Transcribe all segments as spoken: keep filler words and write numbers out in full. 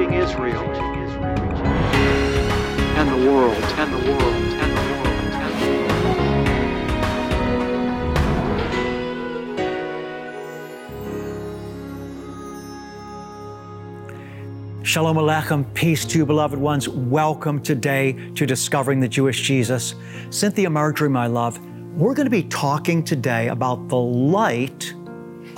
reaching Israel and the world, and the world, and the world, and the world. Shalom Aleichem, peace to you, beloved ones. Welcome today to Discovering the Jewish Jesus. Cynthia Marjorie, my love, we're going to be talking today about the light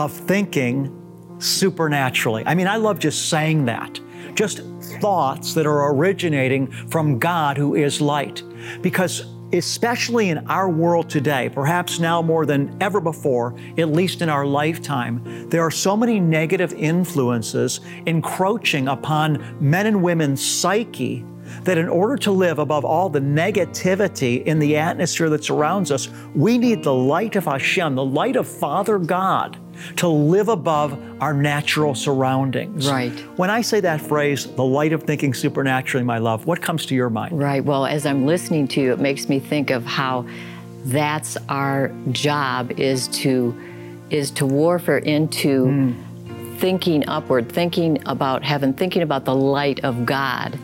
of thinking supernaturally. I mean, I love just saying that. Just thoughts that are originating from God who is light. Because especially in our world today, perhaps now more than ever before, at least in our lifetime, there are so many negative influences encroaching upon men and women's psyche that in order to live above all the negativity in the atmosphere that surrounds us, we need the light of Hashem, the light of Father God, to live above our natural surroundings. Right. When I say that phrase, the light of thinking supernaturally, my love, what comes to your mind? Right. Well, as I'm listening to you, it makes me think of how that's our job, is to is to warfare into mm. thinking upward, thinking about heaven, thinking about the light of God,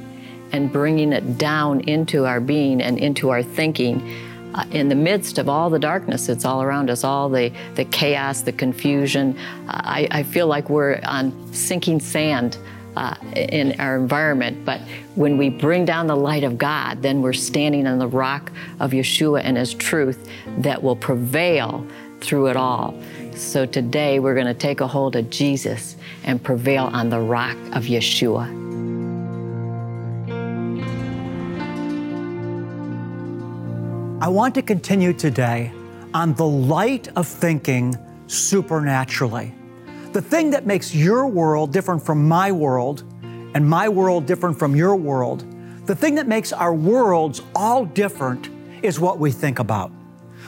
and bringing it down into our being and into our thinking. Uh, in the midst of all the darkness that's all around us, all the, the chaos, the confusion, uh, I, I feel like we're on sinking sand uh, in our environment. But when we bring down the light of God, then we're standing on the rock of Yeshua and His truth that will prevail through it all. So today we're going to take a hold of Jesus and prevail on the rock of Yeshua. I want to continue today on the light of thinking supernaturally. The thing that makes your world different from my world and my world different from your world, the thing that makes our worlds all different is what we think about.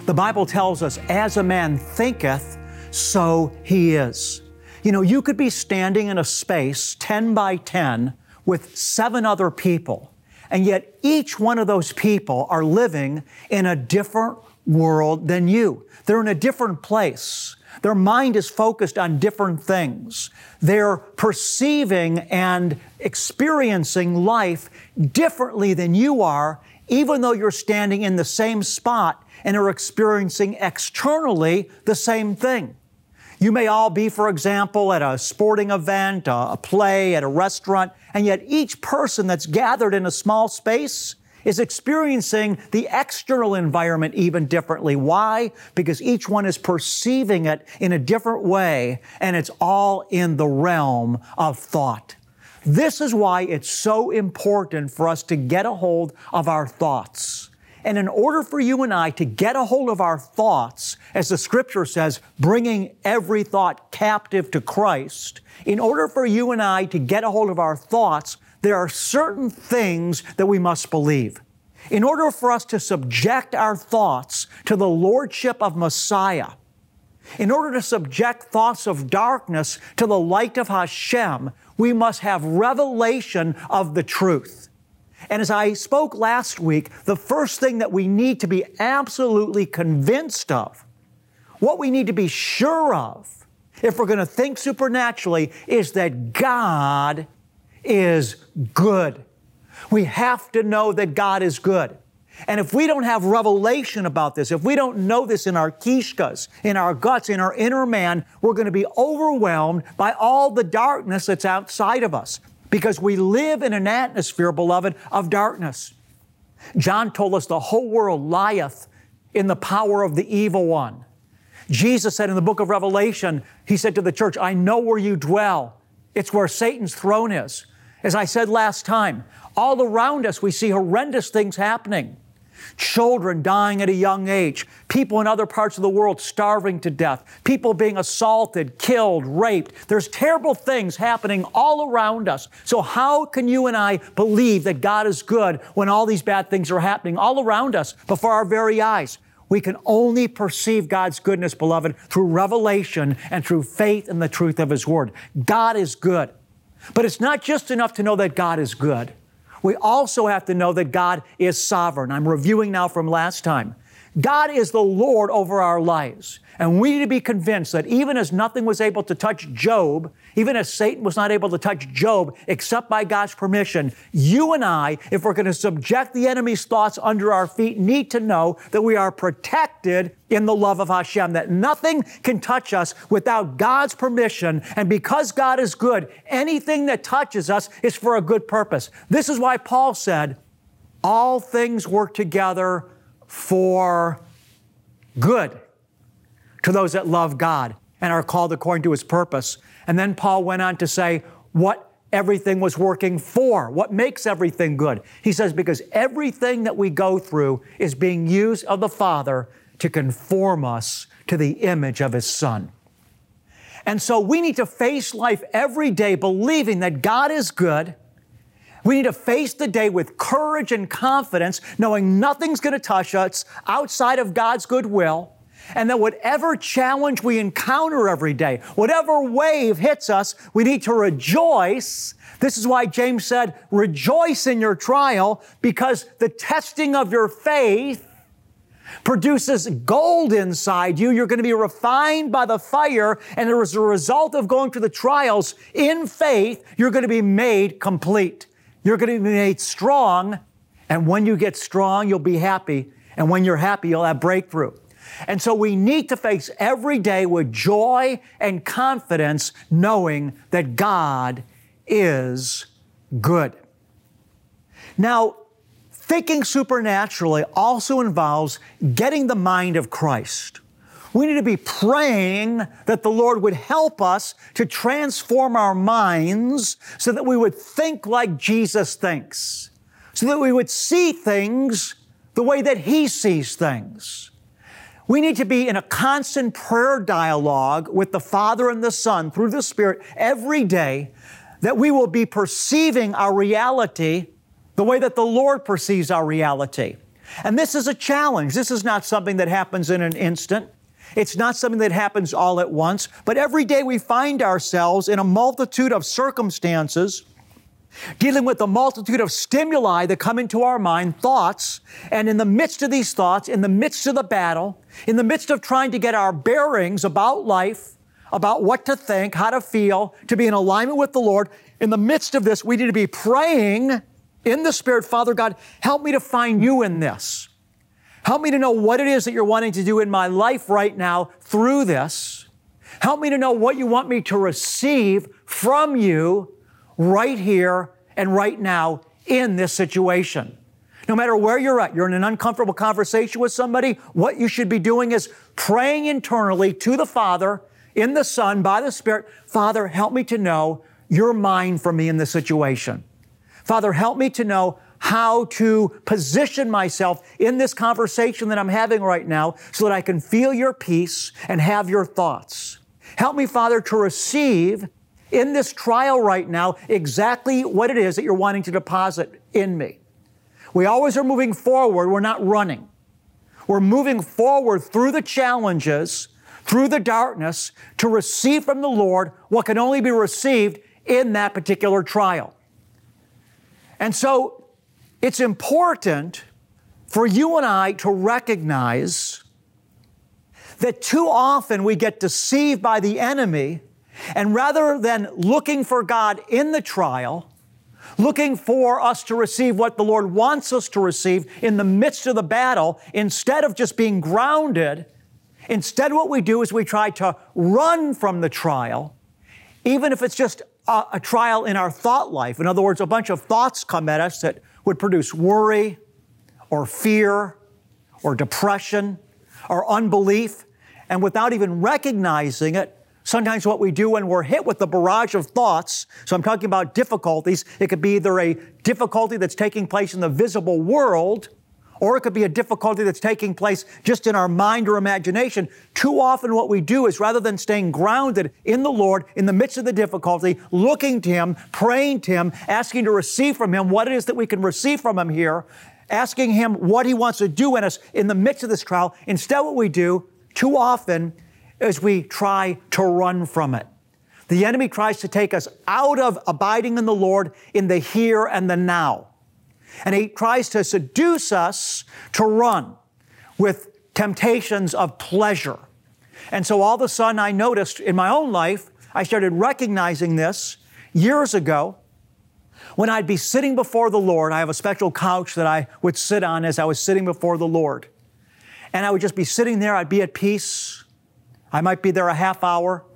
The Bible tells us, as a man thinketh, so he is. You know, you could be standing in a space ten by ten with seven other people, and yet each one of those people are living in a different world than you. They're in a different place. Their mind is focused on different things. They're perceiving and experiencing life differently than you are, even though you're standing in the same spot and are experiencing externally the same thing. You may all be, for example, at a sporting event, a play, at a restaurant, and yet each person that's gathered in a small space is experiencing the external environment even differently. Why? Because each one is perceiving it in a different way, and it's all in the realm of thought. This is why it's so important for us to get a hold of our thoughts. And in order for you and I to get a hold of our thoughts, as the scripture says, bringing every thought captive to Christ, in order for you and I to get a hold of our thoughts, there are certain things that we must believe. In order for us to subject our thoughts to the lordship of Messiah, in order to subject thoughts of darkness to the light of Hashem, we must have revelation of the truth. And as I spoke last week, the first thing that we need to be absolutely convinced of, what we need to be sure of, if we're going to think supernaturally, is that God is good. We have to know that God is good. And if we don't have revelation about this, if we don't know this in our kishkas, in our guts, in our inner man, we're going to be overwhelmed by all the darkness that's outside of us. Because we live in an atmosphere, beloved, of darkness. John told us the whole world lieth in the power of the evil one. Jesus said in the book of Revelation, He said to the church, I know where you dwell. It's where Satan's throne is. As I said last time, all around us we see horrendous things happening. Children dying at a young age, people in other parts of the world starving to death, people being assaulted, killed, raped. There's terrible things happening all around us. So how can you and I believe that God is good when all these bad things are happening all around us before our very eyes? We can only perceive God's goodness, beloved, through revelation and through faith in the truth of His Word. God is good. But it's not just enough to know that God is good. We also have to know that God is sovereign. I'm reviewing now from last time. God is the Lord over our lives. And we need to be convinced that even as nothing was able to touch Job, even as Satan was not able to touch Job except by God's permission, you and I, if we're going to subject the enemy's thoughts under our feet, need to know that we are protected in the love of Hashem, that nothing can touch us without God's permission. And because God is good, anything that touches us is for a good purpose. This is why Paul said, all things work together for good to those that love God and are called according to His purpose. And then Paul went on to say what everything was working for, what makes everything good. He says, because everything that we go through is being used of the Father to conform us to the image of His Son. And so we need to face life every day believing that God is good. We need to face the day with courage and confidence, knowing nothing's going to touch us outside of God's goodwill, and that whatever challenge we encounter every day, whatever wave hits us, we need to rejoice. This is why James said, rejoice in your trial, because the testing of your faith produces gold inside you. You're going to be refined by the fire, and as a result of going through the trials in faith, you're going to be made complete. You're going to be made strong, and when you get strong, you'll be happy, and when you're happy, you'll have breakthrough. And so we need to face every day with joy and confidence, knowing that God is good. Now, thinking supernaturally also involves getting the mind of Christ. We need to be praying that the Lord would help us to transform our minds so that we would think like Jesus thinks, so that we would see things the way that He sees things. We need to be in a constant prayer dialogue with the Father and the Son through the Spirit every day, that we will be perceiving our reality the way that the Lord perceives our reality. And this is a challenge. This is not something that happens in an instant. It's not something that happens all at once, but every day we find ourselves in a multitude of circumstances, dealing with a multitude of stimuli that come into our mind, thoughts, and in the midst of these thoughts, in the midst of the battle, in the midst of trying to get our bearings about life, about what to think, how to feel, to be in alignment with the Lord, in the midst of this, we need to be praying in the Spirit, Father God, help me to find you in this. Help me to know what it is that you're wanting to do in my life right now through this. Help me to know what you want me to receive from you right here and right now in this situation. No matter where you're at, you're in an uncomfortable conversation with somebody, what you should be doing is praying internally to the Father, in the Son, by the Spirit, Father, help me to know your mind for me in this situation. Father, help me to know how to position myself in this conversation that I'm having right now so that I can feel your peace and have your thoughts. Help me, Father, to receive in this trial right now exactly what it is that you're wanting to deposit in me. We always are moving forward. We're not running. We're moving forward through the challenges, through the darkness, to receive from the Lord what can only be received in that particular trial. And so, it's important for you and I to recognize that too often we get deceived by the enemy, and rather than looking for God in the trial, looking for us to receive what the Lord wants us to receive in the midst of the battle, instead of just being grounded, instead what we do is we try to run from the trial, even if it's just a, a trial in our thought life. In other words, a bunch of thoughts come at us that would produce worry or fear or depression or unbelief. And without even recognizing it, sometimes what we do when we're hit with the barrage of thoughts, so I'm talking about difficulties, it could be either a difficulty that's taking place in the visible world, or it could be a difficulty that's taking place just in our mind or imagination. Too often what we do is, rather than staying grounded in the Lord in the midst of the difficulty, looking to Him, praying to Him, asking to receive from Him what it is that we can receive from Him here, asking Him what He wants to do in us in the midst of this trial. Instead, what we do too often is we try to run from it. The enemy tries to take us out of abiding in the Lord in the here and the now. And he tries to seduce us to run with temptations of pleasure. And so all of a sudden I noticed in my own life, I started recognizing this years ago when I'd be sitting before the Lord. I have a special couch that I would sit on as I was sitting before the Lord. And I would just be sitting there. I'd be at peace. I might be there a half hour.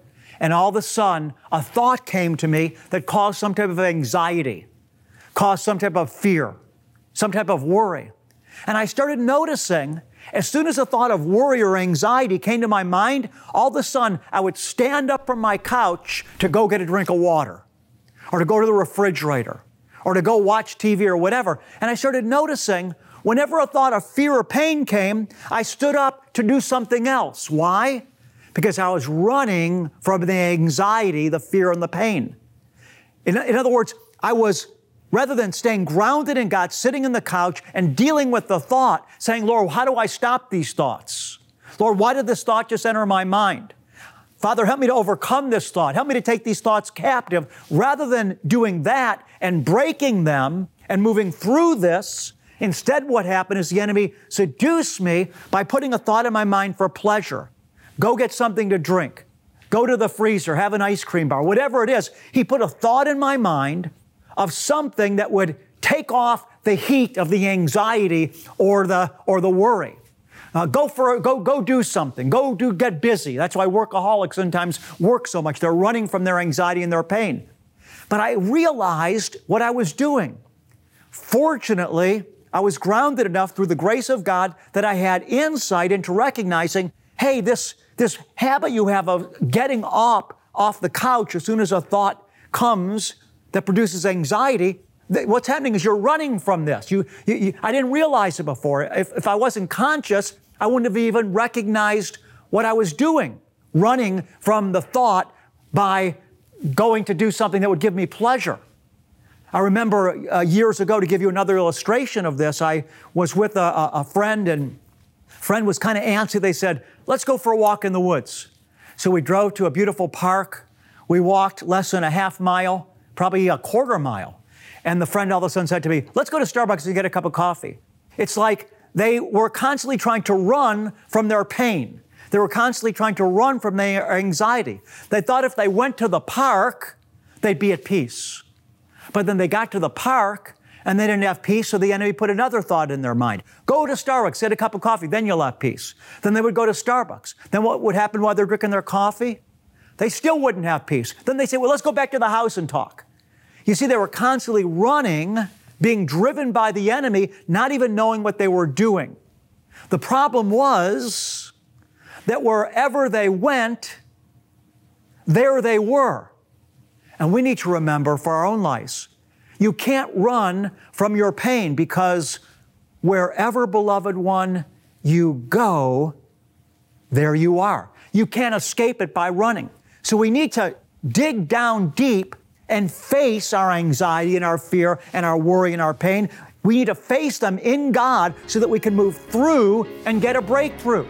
And all of a sudden, a thought came to me that caused some type of anxiety, caused some type of fear, some type of worry. And I started noticing, as soon as a thought of worry or anxiety came to my mind, all of a sudden, I would stand up from my couch to go get a drink of water, or to go to the refrigerator, or to go watch T V or whatever. And I started noticing, whenever a thought of fear or pain came, I stood up to do something else. Why? Because I was running from the anxiety, the fear, and the pain. In, in other words, I was, rather than staying grounded in God, sitting in the couch and dealing with the thought, saying, Lord, how do I stop these thoughts? Lord, why did this thought just enter my mind? Father, help me to overcome this thought. Help me to take these thoughts captive. Rather than doing that and breaking them and moving through this, instead what happened is the enemy seduced me by putting a thought in my mind for pleasure. Go get something to drink. Go to the freezer. Have an ice cream bar. Whatever it is, he put a thought in my mind of something that would take off the heat of the anxiety or the or the worry. Uh, go for go go do something. Go do get busy. That's why workaholics sometimes work so much. They're running from their anxiety and their pain. But I realized what I was doing. Fortunately, I was grounded enough through the grace of God that I had insight into recognizing, hey, this. This habit you have of getting up off the couch as soon as a thought comes that produces anxiety, th- what's happening is you're running from this. You, you, you, I didn't realize it before. If, if I wasn't conscious, I wouldn't have even recognized what I was doing, running from the thought by going to do something that would give me pleasure. I remember uh, years ago, to give you another illustration of this, I was with a, a, a friend and friend was kind of antsy. They said, let's go for a walk in the woods. So we drove to a beautiful park. We walked less than a half mile, probably a quarter mile. And the friend all of a sudden said to me, let's go to Starbucks and get a cup of coffee. It's like they were constantly trying to run from their pain. They were constantly trying to run from their anxiety. They thought if they went to the park, they'd be at peace. But then they got to the park and they didn't have peace, so the enemy put another thought in their mind. Go to Starbucks, get a cup of coffee, then you'll have peace. Then they would go to Starbucks. Then what would happen while they're drinking their coffee? They still wouldn't have peace. Then they say, well, let's go back to the house and talk. You see, they were constantly running, being driven by the enemy, not even knowing what they were doing. The problem was that wherever they went, there they were. And we need to remember for our own lives, you can't run from your pain because wherever, beloved one, you go, there you are. You can't escape it by running. So we need to dig down deep and face our anxiety and our fear and our worry and our pain. We need to face them in God so that we can move through and get a breakthrough.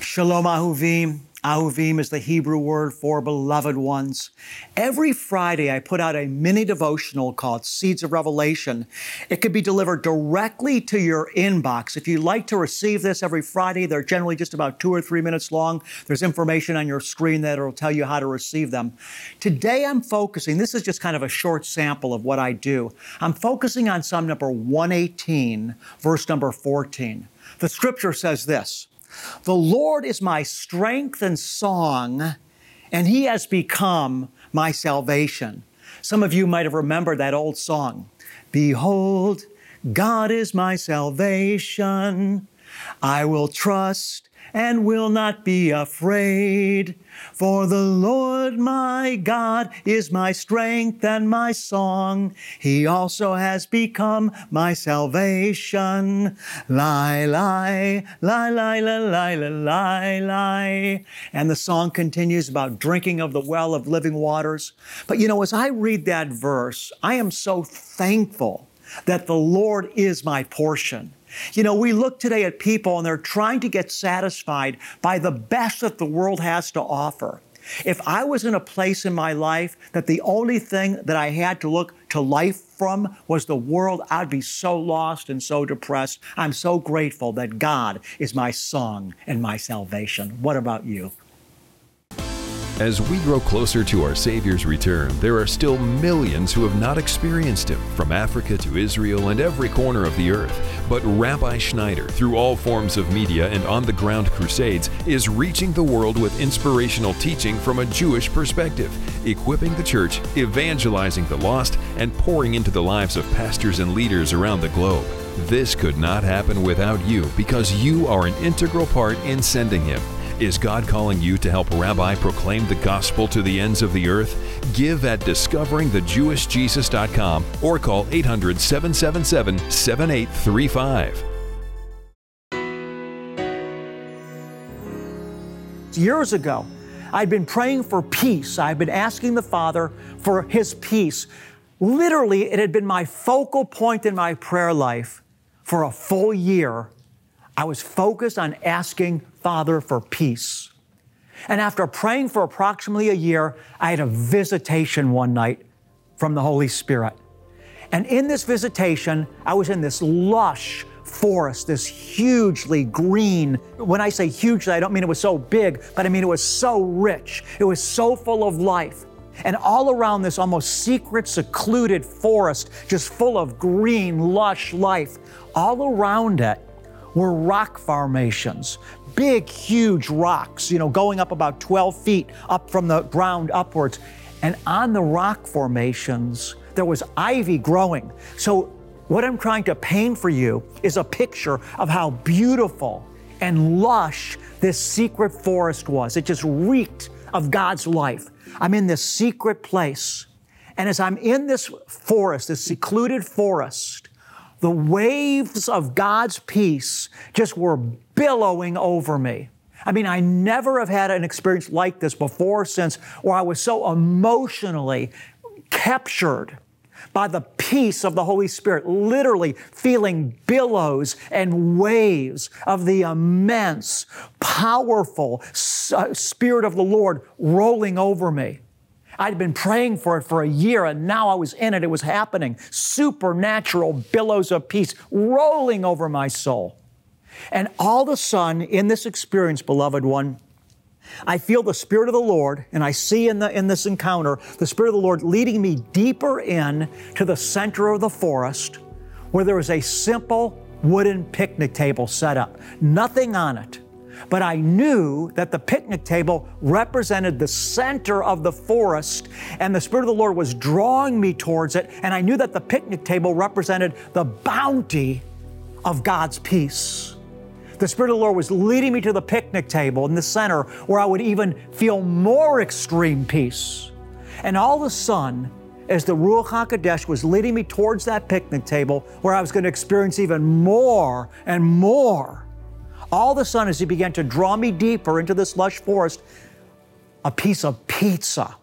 Shalom Ahuvim. Ahuvim is the Hebrew word for beloved ones. Every Friday, I put out a mini devotional called Seeds of Revelation. It can be delivered directly to your inbox. If you'd like to receive this every Friday, they're generally just about two or three minutes long. There's information on your screen that will tell you how to receive them. Today, I'm focusing, this is just kind of a short sample of what I do. I'm focusing on Psalm number one eighteen, verse number fourteen. The scripture says this, the Lord is my strength and song, and He has become my salvation. Some of you might have remembered that old song. Behold, God is my salvation. I will trust and will not be afraid. For the Lord my God is my strength and my song. He also has become my salvation. Lai, lai, lai, lai, lai, lai, lai, lai. And the song continues about drinking of the well of living waters. But you know, as I read that verse, I am so thankful that the Lord is my portion. You know, we look today at people and they're trying to get satisfied by the best that the world has to offer. If I was in a place in my life that the only thing that I had to look to life from was the world, I'd be so lost and so depressed. I'm so grateful that God is my song and my salvation. What about you? As we grow closer to our Savior's return, there are still millions who have not experienced Him, from Africa to Israel and every corner of the earth. But Rabbi Schneider, through all forms of media and on-the-ground crusades, is reaching the world with inspirational teaching from a Jewish perspective, equipping the church, evangelizing the lost, and pouring into the lives of pastors and leaders around the globe. This could not happen without you, because you are an integral part in sending him. Is God calling you to help Rabbi proclaim the gospel to the ends of the earth? Give at discovering the jewish jesus dot com or call eight hundred, seven seven seven, seven eight three five. Years ago, I'd been praying for peace. I'd been asking the Father for His peace. Literally, it had been my focal point in my prayer life for a full year. I was focused on asking Father for peace. And after praying for approximately a year, I had a visitation one night from the Holy Spirit. And in this visitation, I was in this lush forest, this hugely green. When I say hugely, I don't mean it was so big, but I mean it was so rich. It was so full of life. And all around this almost secret, secluded forest, just full of green, lush life, all around it were rock formations, big, huge rocks, you know, going up about twelve feet up from the ground upwards. And on the rock formations, there was ivy growing. So what I'm trying to paint for you is a picture of how beautiful and lush this secret forest was. It just reeked of God's life. I'm in this secret place. And as I'm in this forest, this secluded forest, the waves of God's peace just were billowing over me. I mean, I never have had an experience like this before since, where I was so emotionally captured by the peace of the Holy Spirit, literally feeling billows and waves of the immense, powerful Spirit of the Lord rolling over me. I'd been praying for it for a year, and now I was in it. It was happening. Supernatural billows of peace rolling over my soul. And all of a sudden, in this experience, beloved one, I feel the Spirit of the Lord, and I see in, the, in this encounter, the Spirit of the Lord leading me deeper in to the center of the forest, where there was a simple wooden picnic table set up. Nothing on it. But I knew that the picnic table represented the center of the forest, and the Spirit of the Lord was drawing me towards it, and I knew that the picnic table represented the bounty of God's peace. The Spirit of the Lord was leading me to the picnic table in the center, where I would even feel more extreme peace. And all of a sudden, as the Ruach HaKodesh was leading me towards that picnic table, where I was going to experience even more and more, all of a sudden, as he began to draw me deeper into this lush forest, a piece of pizza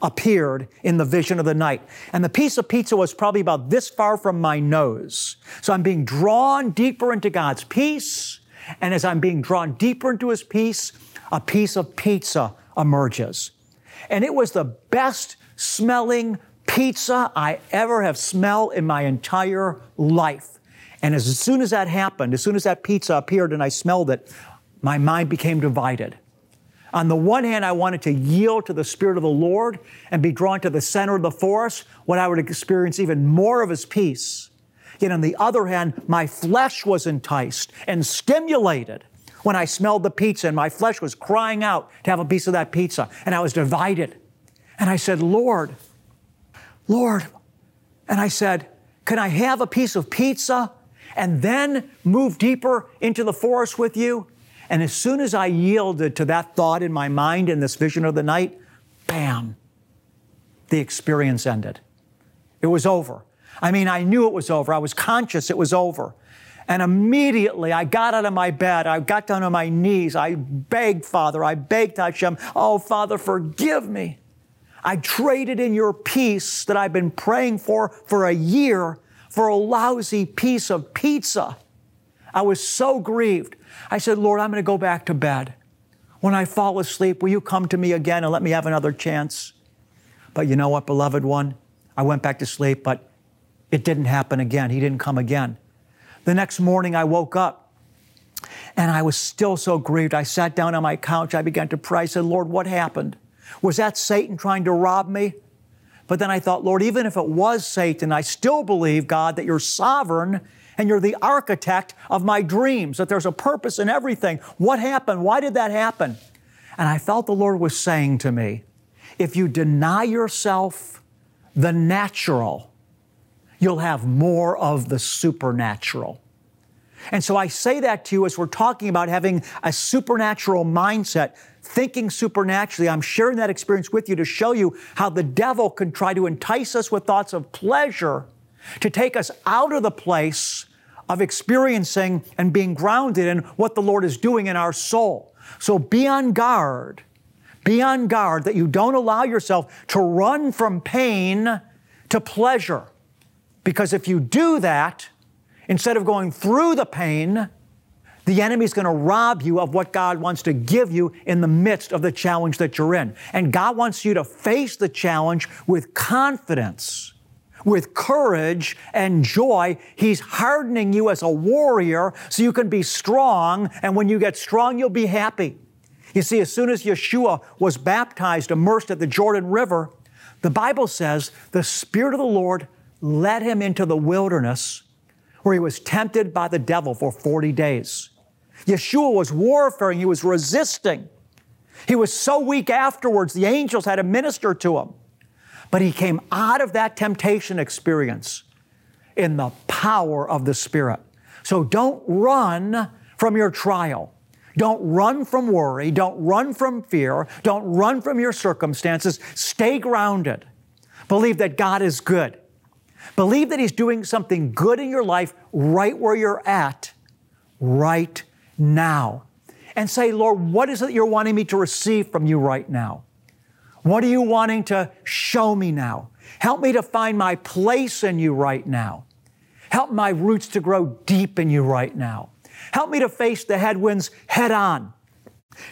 appeared in the vision of the night. And the piece of pizza was probably about this far from my nose. So I'm being drawn deeper into God's peace. And as I'm being drawn deeper into His peace, a piece of pizza emerges. And it was the best smelling pizza I ever have smelled in my entire life. And as soon as that happened, as soon as that pizza appeared and I smelled it, my mind became divided. On the one hand, I wanted to yield to the Spirit of the Lord and be drawn to the center of the forest, when I would experience even more of His peace. Yet on the other hand, my flesh was enticed and stimulated when I smelled the pizza, and my flesh was crying out to have a piece of that pizza, and I was divided. And I said, Lord, Lord, and I said, can I have a piece of pizza and then move deeper into the forest with you? And as soon as I yielded to that thought in my mind in this vision of the night, bam, the experience ended. It was over. I mean, I knew it was over. I was conscious it was over. And immediately I got out of my bed. I got down on my knees. I begged Father. I begged Hashem, oh, Father, forgive me. I traded in your peace that I've been praying for for a year for a lousy piece of pizza. I was so grieved. I said, Lord, I'm going to go back to bed. When I fall asleep, will you come to me again and let me have another chance? But you know what, beloved one? I went back to sleep, but it didn't happen again. He didn't come again. The next morning I woke up and I was still so grieved. I sat down on my couch. I began to pray. I said, Lord, what happened? Was that Satan trying to rob me? But then I thought, Lord, even if it was Satan, I still believe, God, that you're sovereign and you're the architect of my dreams, that there's a purpose in everything. What happened? Why did that happen? And I felt the Lord was saying to me, if you deny yourself the natural, you'll have more of the supernatural. And so I say that to you as we're talking about having a supernatural mindset, thinking supernaturally. I'm sharing that experience with you to show you how the devil can try to entice us with thoughts of pleasure to take us out of the place of experiencing and being grounded in what the Lord is doing in our soul. So be on guard, be on guard that you don't allow yourself to run from pain to pleasure. Because if you do that, instead of going through the pain, the enemy is going to rob you of what God wants to give you in the midst of the challenge that you're in. And God wants you to face the challenge with confidence, with courage and joy. He's hardening you as a warrior so you can be strong. And when you get strong, you'll be happy. You see, as soon as Yeshua was baptized, immersed at the Jordan River, the Bible says the Spirit of the Lord led him into the wilderness where he was tempted by the devil for forty days. Yeshua was warfaring. He was resisting. He was so weak afterwards, the angels had to minister to him. But he came out of that temptation experience in the power of the Spirit. So don't run from your trial. Don't run from worry. Don't run from fear. Don't run from your circumstances. Stay grounded. Believe that God is good. Believe that He's doing something good in your life right where you're at, right now. And say, Lord, what is it you're wanting me to receive from you right now? What are you wanting to show me now? Help me to find my place in you right now. Help my roots to grow deep in you right now. Help me to face the headwinds head on,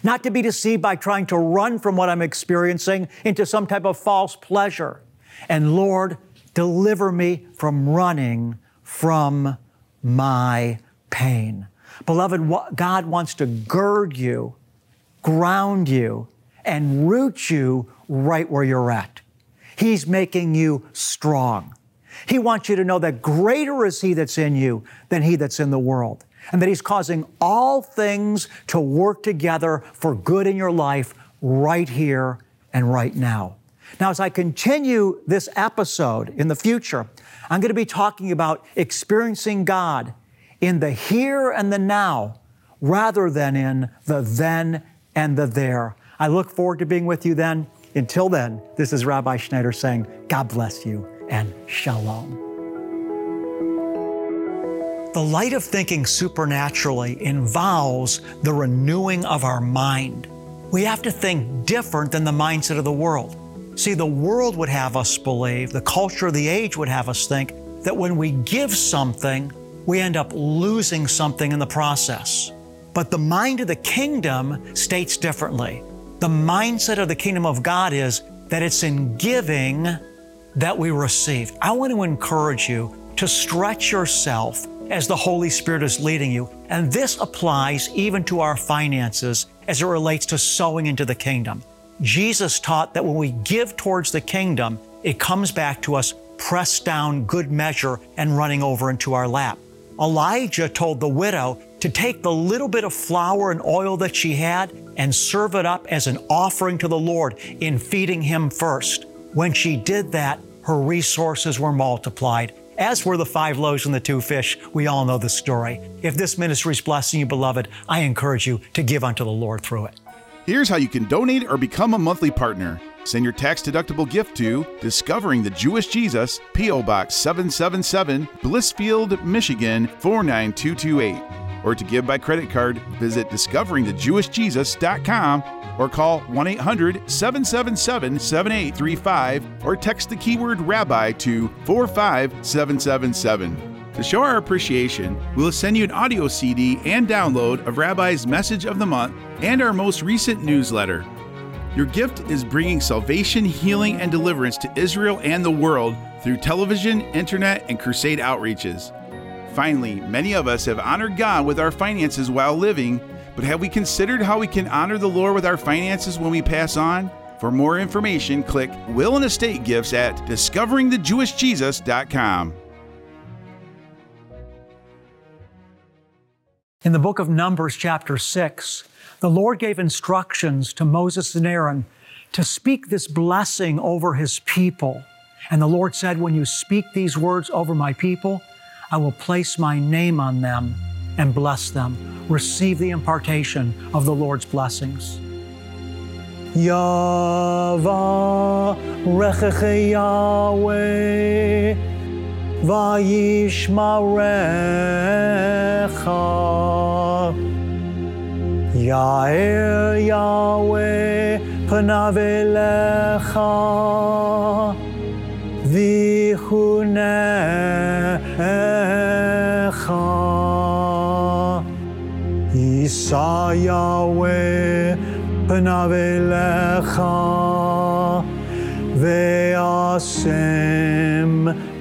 not to be deceived by trying to run from what I'm experiencing into some type of false pleasure. And Lord, deliver me from running from my pain. Beloved, God wants to gird you, ground you, and root you right where you're at. He's making you strong. He wants you to know that greater is He that's in you than he that's in the world, and that He's causing all things to work together for good in your life right here and right now. Now, as I continue this episode in the future, I'm going to be talking about experiencing God in the here and the now rather than in the then and the there. I look forward to being with you then. Until then, this is Rabbi Schneider saying, God bless you and shalom. The light of thinking supernaturally involves the renewing of our mind. We have to think different than the mindset of the world. See, the world would have us believe, the culture of the age would have us think that when we give something, we end up losing something in the process. But the mind of the kingdom states differently. The mindset of the kingdom of God is that it's in giving that we receive. I want to encourage you to stretch yourself as the Holy Spirit is leading you. And this applies even to our finances as it relates to sowing into the kingdom. Jesus taught that when we give towards the kingdom, it comes back to us pressed down, good measure, and running over into our lap. Elijah told the widow to take the little bit of flour and oil that she had and serve it up as an offering to the Lord in feeding Him first. When she did that, her resources were multiplied, as were the five loaves and the two fish. We all know the story. If this ministry is blessing you, beloved, I encourage you to give unto the Lord through it. Here's how you can donate or become a monthly partner. Send your tax-deductible gift to Discovering the Jewish Jesus, P O Box seven seven seven, Blissfield, Michigan four nine two two eight. Or to give by credit card, visit discovering the jewish jesus dot com or call one eight hundred seven seven seven seven eight three five or text the keyword rabbi to four five seven seven seven. To show our appreciation, we'll send you an audio C D and download of Rabbi's Message of the Month and our most recent newsletter. Your gift is bringing salvation, healing, and deliverance to Israel and the world through television, internet, and crusade outreaches. Finally, many of us have honored God with our finances while living, but have we considered how we can honor the Lord with our finances when we pass on? For more information, click Will and Estate Gifts at discovering the jewish jesus dot com. In the book of Numbers, chapter six, the Lord gave instructions to Moses and Aaron to speak this blessing over his people. And the Lord said, when you speak these words over my people, I will place my name on them and bless them. Receive the impartation of the Lord's blessings. Yavarechecha Yahweh, Vayishmarecha. Ya'er Yahweh panav elecha vichunecha. Yisa Yahweh panav elecha ve'asem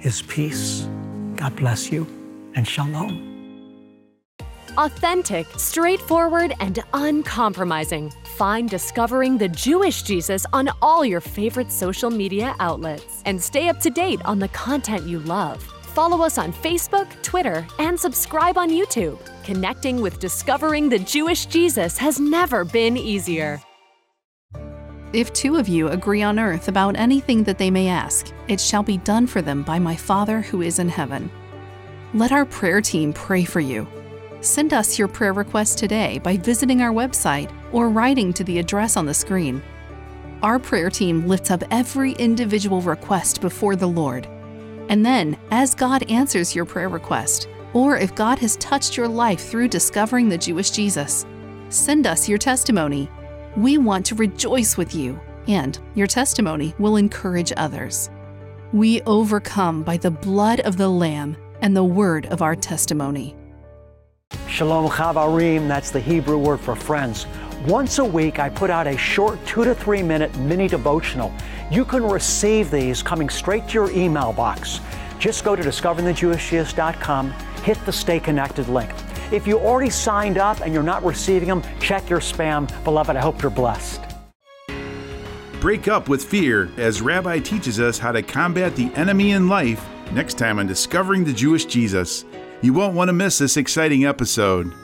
His peace. God bless you and shalom. Authentic, straightforward, and uncompromising. Find Discovering the Jewish Jesus on all your favorite social media outlets and stay up to date on the content you love. Follow us on Facebook, Twitter, and subscribe on YouTube. Connecting with Discovering the Jewish Jesus has never been easier. If two of you agree on earth about anything that they may ask, it shall be done for them by my Father who is in heaven. Let our prayer team pray for you. Send us your prayer request today by visiting our website or writing to the address on the screen. Our prayer team lifts up every individual request before the Lord. And then, as God answers your prayer request, or if God has touched your life through Discovering the Jewish Jesus, send us your testimony. We want to rejoice with you, and your testimony will encourage others. We overcome by the blood of the Lamb and the word of our testimony. Shalom chavarim, that's the Hebrew word for friends. Once a week, I put out a short two to three minute mini devotional. You can receive these coming straight to your email box. Just go to discovering the jewish jesus dot com, hit the Stay Connected link. If you already signed up and you're not receiving them, check your spam. Beloved, I hope you're blessed. Break up with fear as Rabbi teaches us how to combat the enemy in life next time on Discovering the Jewish Jesus. You won't want to miss this exciting episode.